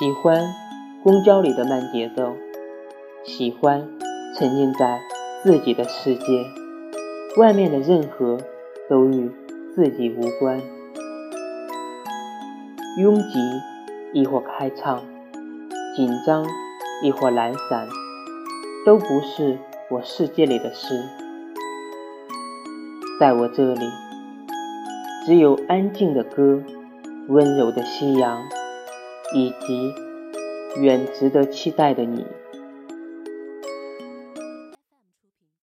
喜欢公交里的慢节奏，喜欢沉浸在自己的世界，外面的任何都与自己无关。拥挤亦或开畅，紧张亦或懒散，都不是我世界里的事。在我这里，只有安静的歌，温柔的夕阳，以及远值得期待的你。